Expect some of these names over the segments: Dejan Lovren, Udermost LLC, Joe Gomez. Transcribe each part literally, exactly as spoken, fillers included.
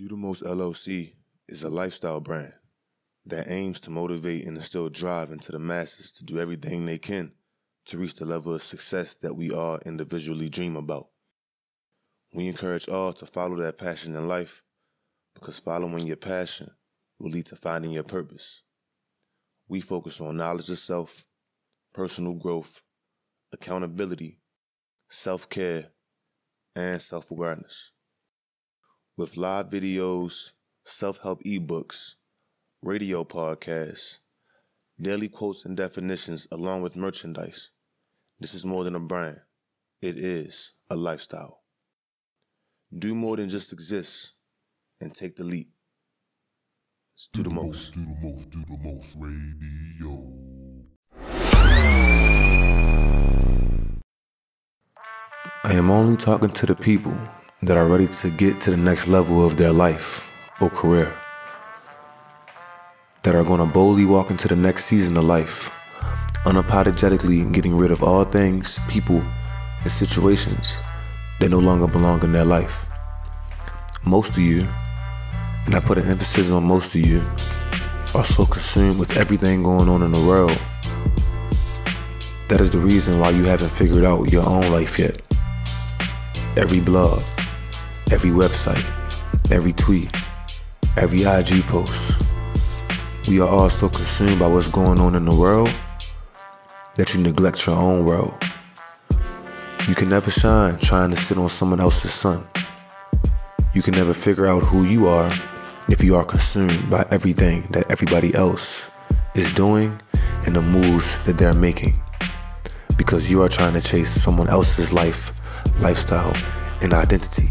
Udermost L L C is a lifestyle brand that aims to motivate and instill drive into the masses to do everything they can to reach the level of success that we all individually dream about. We encourage all to follow that passion in life, because following your passion will lead to finding your purpose. We focus on knowledge of self, personal growth, accountability, self-care, and self-awareness. With live videos, self-help ebooks, radio podcasts, daily quotes and definitions, along with merchandise, this is more than a brand. It is a lifestyle. Do more than just exist and take the leap. Let's do the most. Do the most, do the most radio. I am only talking to the people that are ready to get to the next level of their life or career, that are going to boldly walk into the next season of life, unapologetically getting rid of all things, people, and situations that no longer belong in their life. Most of you, and I put an emphasis on most of you, are so consumed with everything going on in the world. That is the reason why you haven't figured out your own life yet. Every blog, every website, every tweet, every I G post, we are all so consumed by what's going on in the world that you neglect your own world. You can never shine trying to sit on someone else's sun. You can never figure out who you are if you are consumed by everything that everybody else is doing and the moves that they're making, because you are trying to chase someone else's life, lifestyle, and identity,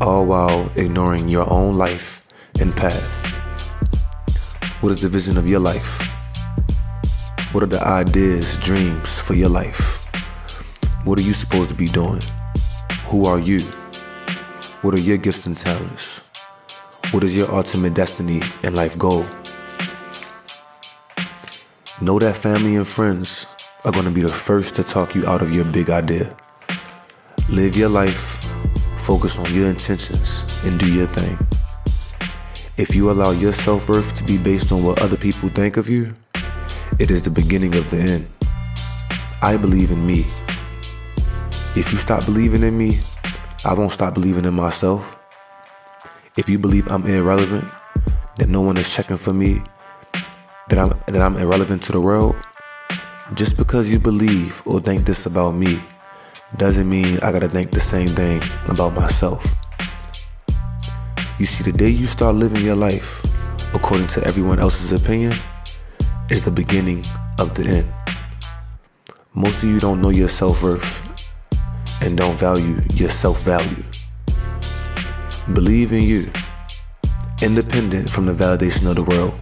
all while ignoring your own life and path. What is the vision of your life? What are the ideas, dreams for your life? What are you supposed to be doing? Who are you? What are your gifts and talents? What is your ultimate destiny and life goal? Know that family and friends are going to be the first to talk you out of your big idea. Live your life, focus on your intentions, and do your thing. If you allow your self-worth to be based on what other people think of you, it is the beginning of the end. I believe in me. If you stop believing in me, I won't stop believing in myself. If you believe I'm irrelevant, that no one is checking for me, that I'm, that I'm irrelevant to the world, just because you believe or think this about me, doesn't mean I gotta think the same thing about myself. You see, the day you start living your life according to everyone else's opinion is the beginning of the end. Most of you don't know your self-worth and don't value your self-value. Believe in you, independent from the validation of the world.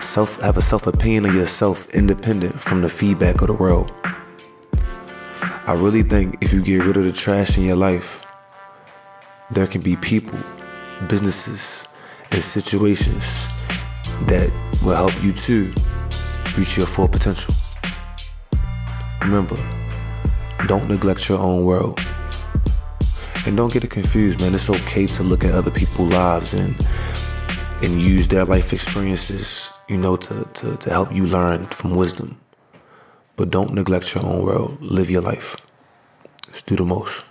Self, have a self-opinion of yourself independent from the feedback of the world. I really think if you get rid of the trash in your life, there can be people, businesses, and situations that will help you to reach your full potential. Remember, don't neglect your own world. And don't get it confused, man. It's okay to look at other people's lives and and use their life experiences, you know, to, to, to help you learn from wisdom. But don't neglect your own world. Live your life. Let's do the most.